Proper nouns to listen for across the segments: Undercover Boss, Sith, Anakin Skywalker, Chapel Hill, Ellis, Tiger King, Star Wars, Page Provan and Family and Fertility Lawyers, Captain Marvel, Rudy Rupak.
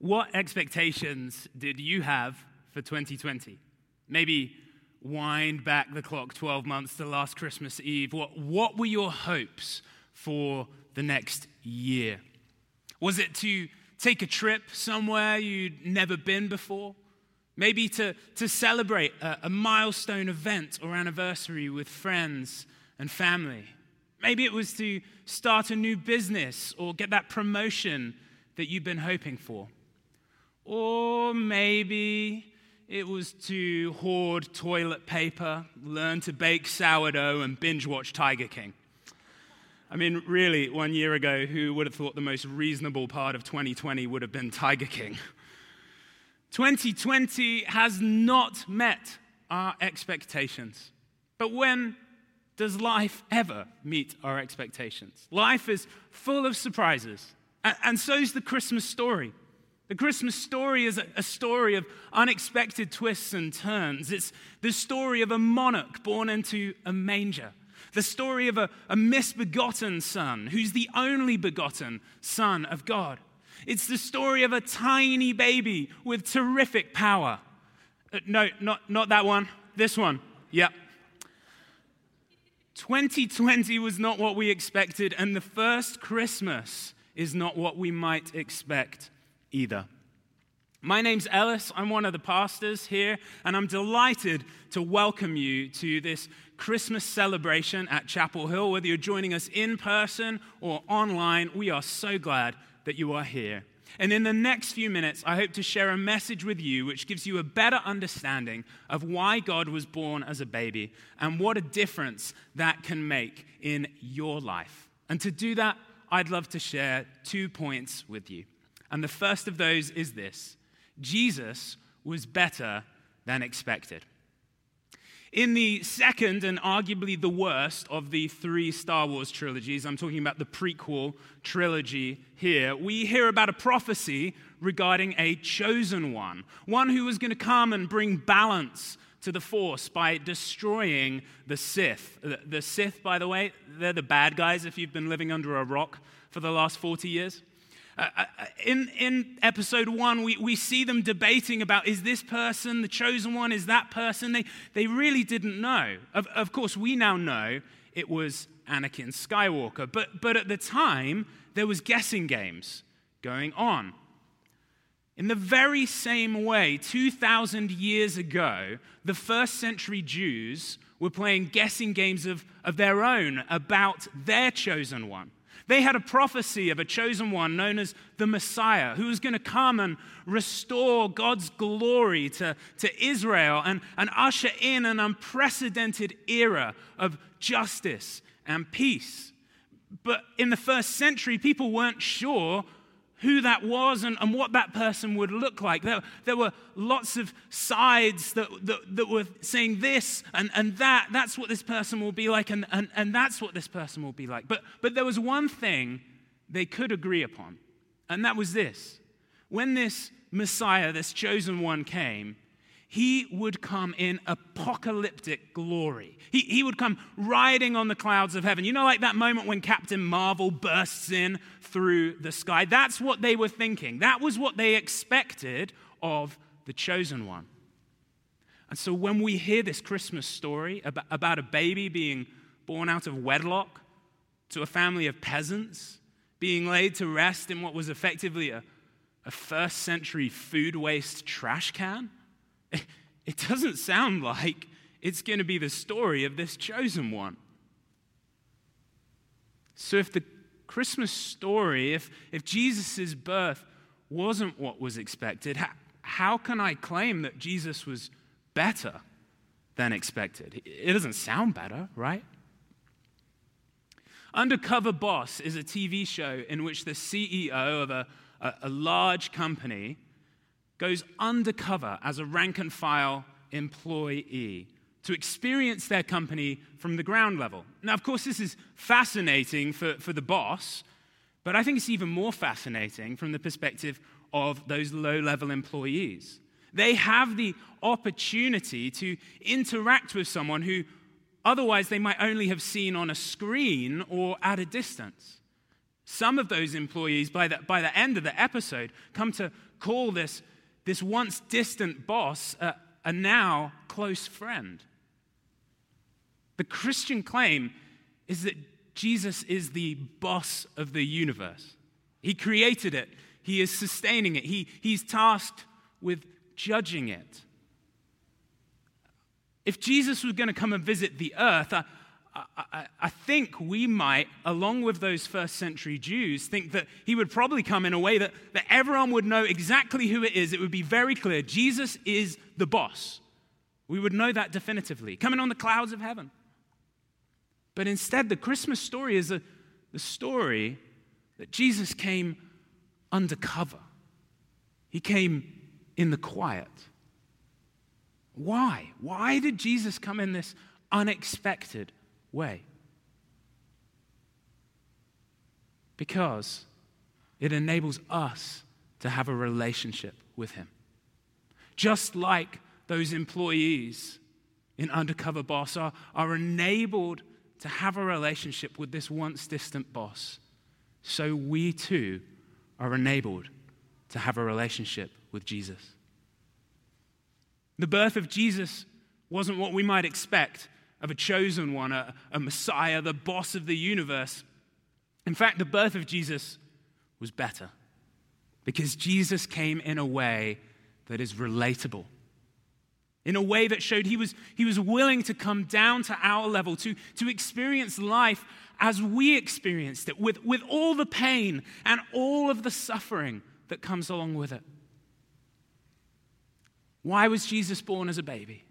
What expectations did you have for 2020? Maybe wind back the clock 12 months to last Christmas Eve. What were your hopes for the next year? Was it to take a trip somewhere you'd never been before? Maybe to celebrate a milestone event or anniversary with friends and family. Maybe it was to start a new business or get that promotion that you've been hoping for. Or maybe it was to hoard toilet paper, learn to bake sourdough, and binge watch Tiger King. I mean, really, 1 year ago, who would have thought the most reasonable part of 2020 would have been Tiger King? 2020 has not met our expectations. But when does life ever meet our expectations? Life is full of surprises, and so's the Christmas story. The Christmas story is a story of unexpected twists and turns. It's the story of a monarch born into a manger. The story of a misbegotten son who's the only begotten son of God. It's the story of a tiny baby with terrific power. No, not that one. This one. Yep. 2020 was not what we expected, and the first Christmas is not what we might expect either. My name's Ellis. I'm one of the pastors here, and I'm delighted to welcome you to this Christmas celebration at Chapel Hill. Whether you're joining us in person or online, we are so glad that you are here. And in the next few minutes, I hope to share a message with you which gives you a better understanding of why God was born as a baby and what a difference that can make in your life. And to do that, I'd love to share 2 points with you. And the first of those is this: Jesus was better than expected. In the second and arguably the worst of the 3 Star Wars trilogies, I'm talking about the prequel trilogy here, we hear about a prophecy regarding a chosen one, one who was going to come and bring balance to the Force by destroying the Sith. The Sith, by the way, they're the bad guys if you've been living under a rock for the last 40 years. In episode 1, we see them debating about, is this person the chosen one? Is that person? They really didn't know. Of course, we now know it was Anakin Skywalker. But at the time, there was guessing games going on. In the very same way, 2,000 years ago, the first century Jews were playing guessing games of their own about their chosen one. They had a prophecy of a chosen one known as the Messiah, who was going to come and restore God's glory to Israel and usher in an unprecedented era of justice and peace. But in the first century, people weren't sure who that was and what that person would look like. There were lots of sides that were saying this and that. That's what this person will be like and that's what this person will be like. But there was one thing they could agree upon, and that was this. When this Messiah, this chosen one came, he would come in apocalyptic glory. He would come riding on the clouds of heaven. You know, like that moment when Captain Marvel bursts in through the sky? That's what they were thinking. That was what they expected of the chosen one. And so when we hear this Christmas story about a baby being born out of wedlock to a family of peasants, being laid to rest in what was effectively a first century food waste trash can, it doesn't sound like it's going to be the story of this chosen one. So if the Christmas story, if Jesus' birth wasn't what was expected, how can I claim that Jesus was better than expected? It doesn't sound better, right? Undercover Boss is a TV show in which the CEO of a large company goes undercover as a rank-and-file employee to experience their company from the ground level. Now, of course, this is fascinating for the boss, but I think it's even more fascinating from the perspective of those low-level employees. They have the opportunity to interact with someone who otherwise they might only have seen on a screen or at a distance. Some of those employees, by the end of the episode, come to call this once distant boss a now close friend. The Christian claim is that Jesus is the boss of the universe. He created it. He is sustaining it. He's tasked with judging it. If Jesus was going to come and visit the earth, I think we might, along with those first century Jews, think that he would probably come in a way that everyone would know exactly who it is. It would be very clear. Jesus is the boss. We would know that definitively, coming on the clouds of heaven. But instead, the Christmas story is the story that Jesus came undercover. He came in the quiet. Why? Why did Jesus come in this unexpected way? Because it enables us to have a relationship with him. Just like those employees in Undercover Boss are enabled to have a relationship with this once distant boss, so we too are enabled to have a relationship with Jesus. The birth of Jesus wasn't what we might expect of a chosen one, a Messiah, the boss of the universe. In fact, the birth of Jesus was better because Jesus came in a way that is relatable, in a way that showed he was willing to come down to our level, to experience life as we experienced it, with all the pain and all of the suffering that comes along with it. Why was Jesus born as a baby?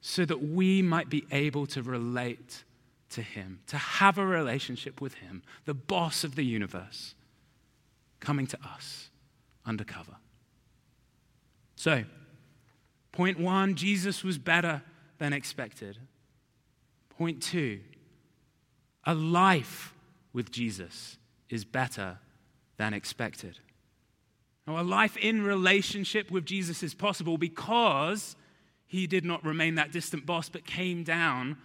So that we might be able to relate to him, to have a relationship with him, the boss of the universe, coming to us undercover. So, point one, Jesus was better than expected. Point two, a life with Jesus is better than expected. Now, a life in relationship with Jesus is possible because he did not remain that distant boss, but came down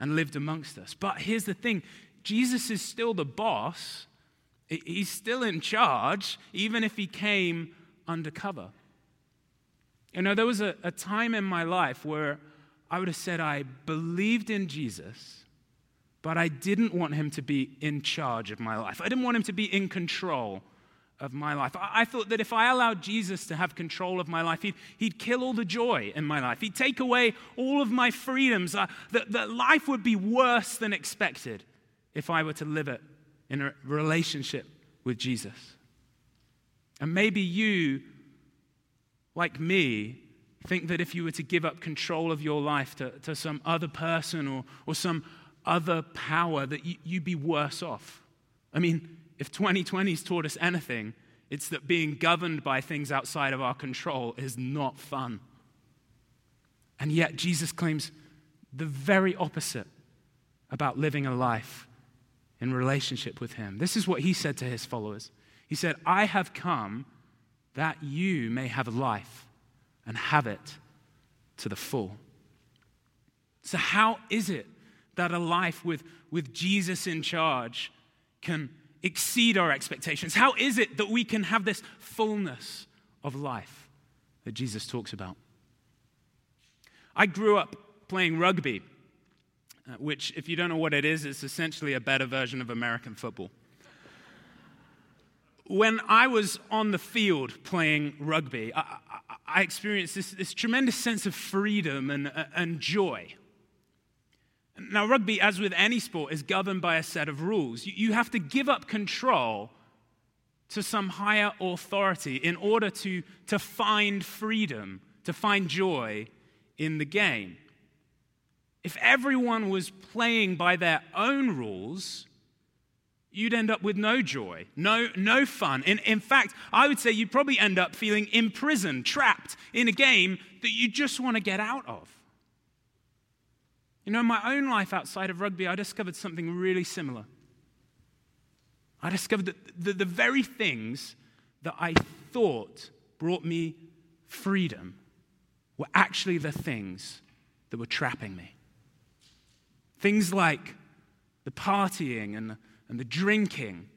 and lived amongst us. But here's the thing. Jesus is still the boss. He's still in charge, even if he came undercover. You know, there was a time in my life where I would have said I believed in Jesus, but I didn't want him to be in charge of my life. I didn't want him to be in control of my life. I thought that if I allowed Jesus to have control of my life, he'd kill all the joy in my life. He'd take away all of my freedoms. That life would be worse than expected if I were to live it in a relationship with Jesus. And maybe you, like me, think that if you were to give up control of your life to some other person or some other power, that you'd be worse off. I mean, if 2020's taught us anything, it's that being governed by things outside of our control is not fun. And yet Jesus claims the very opposite about living a life in relationship with him. This is what he said to his followers. He said, "I have come that you may have life and have it to the full." So how is it that a life with Jesus in charge can exceed our expectations? How is it that we can have this fullness of life that Jesus talks about? I grew up playing rugby, which, if you don't know what it is, it's essentially a better version of American football. When I was on the field playing rugby, I experienced this tremendous sense of freedom and joy. Now, rugby, as with any sport, is governed by a set of rules. You have to give up control to some higher authority in order to find freedom, to find joy in the game. If everyone was playing by their own rules, you'd end up with no joy, no fun. In fact, I would say you'd probably end up feeling imprisoned, trapped in a game that you just want to get out of. You know, in my own life outside of rugby, I discovered something really similar. I discovered that the very things that I thought brought me freedom were actually the things that were trapping me. Things like the partying and the drinking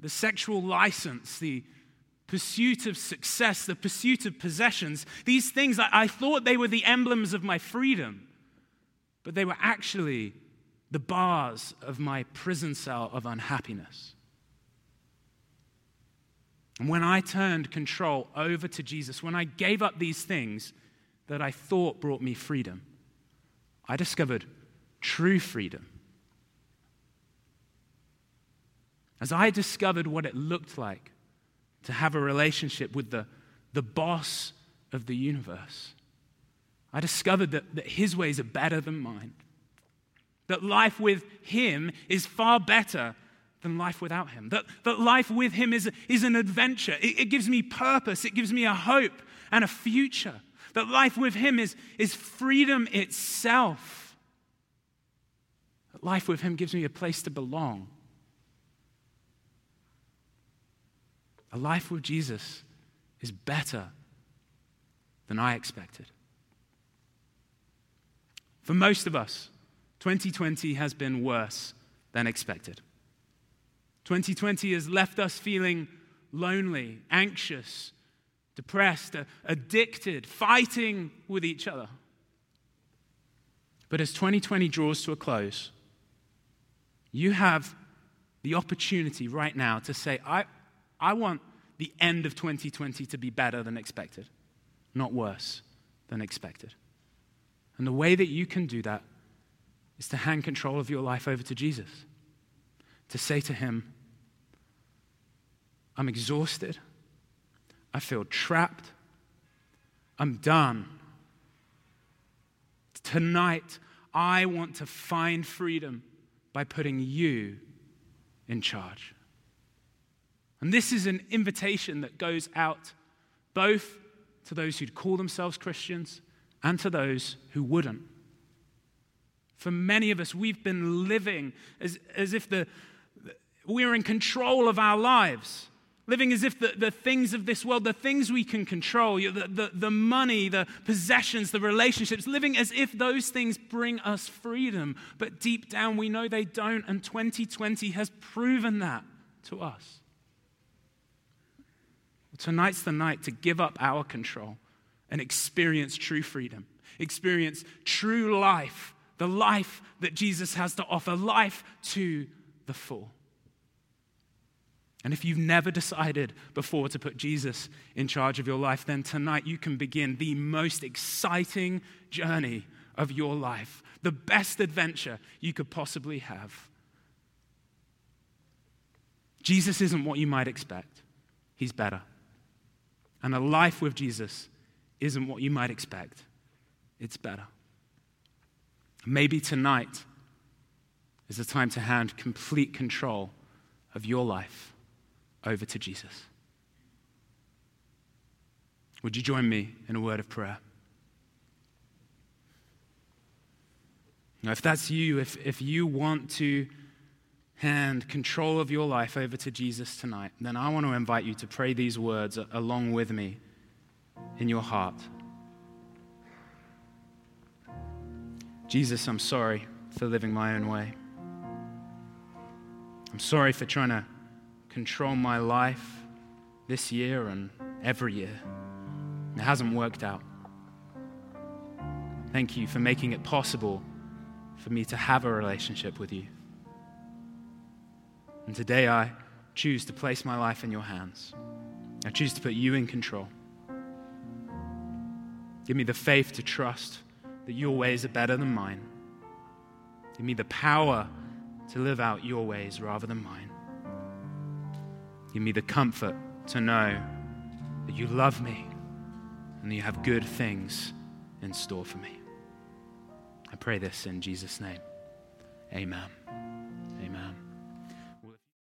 the sexual license, the pursuit of success, the pursuit of possessions. These things, I thought they were the emblems of my freedom, but they were actually the bars of my prison cell of unhappiness. And when I turned control over to Jesus, when I gave up these things that I thought brought me freedom, I discovered true freedom. As I discovered what it looked like to have a relationship with the boss of the universe, I discovered that his ways are better than mine, that life with him is far better than life without him, that life with him is an adventure. It gives me purpose, it gives me a hope and a future, that life with him is freedom itself, that life with him gives me a place to belong. A life with Jesus is better than I expected. For most of us, 2020 has been worse than expected. 2020 has left us feeling lonely, anxious, depressed, addicted, fighting with each other. But as 2020 draws to a close, you have the opportunity right now to say, I want the end of 2020 to be better than expected, not worse than expected. And the way that you can do that is to hand control of your life over to Jesus, to say to him, I'm exhausted, I feel trapped, I'm done. Tonight, I want to find freedom by putting you in charge. And this is an invitation that goes out both to those who'd call themselves Christians and to those who wouldn't. For many of us, we've been living as if we're in control of our lives, living as if the things of this world, the things we can control, the money, the possessions, the relationships, living as if those things bring us freedom. But deep down, we know they don't, and 2020 has proven that to us. Tonight's the night to give up our control and experience true freedom, experience true life, the life that Jesus has to offer, life to the full. And if you've never decided before to put Jesus in charge of your life, then tonight you can begin the most exciting journey of your life, the best adventure you could possibly have. Jesus isn't what you might expect. He's better. And a life with Jesus isn't what you might expect. It's better. Maybe tonight is the time to hand complete control of your life over to Jesus. Would you join me in a word of prayer? Now, if that's you, if you want to hand control of your life over to Jesus tonight, then I want to invite you to pray these words along with me in your heart. Jesus, I'm sorry for living my own way. I'm sorry for trying to control my life this year and every year. It hasn't worked out. Thank you for making it possible for me to have a relationship with you. And today I choose to place my life in your hands. I choose to put you in control. Give me the faith to trust that your ways are better than mine. Give me the power to live out your ways rather than mine. Give me the comfort to know that you love me and that you have good things in store for me. I pray this in Jesus' name. Amen.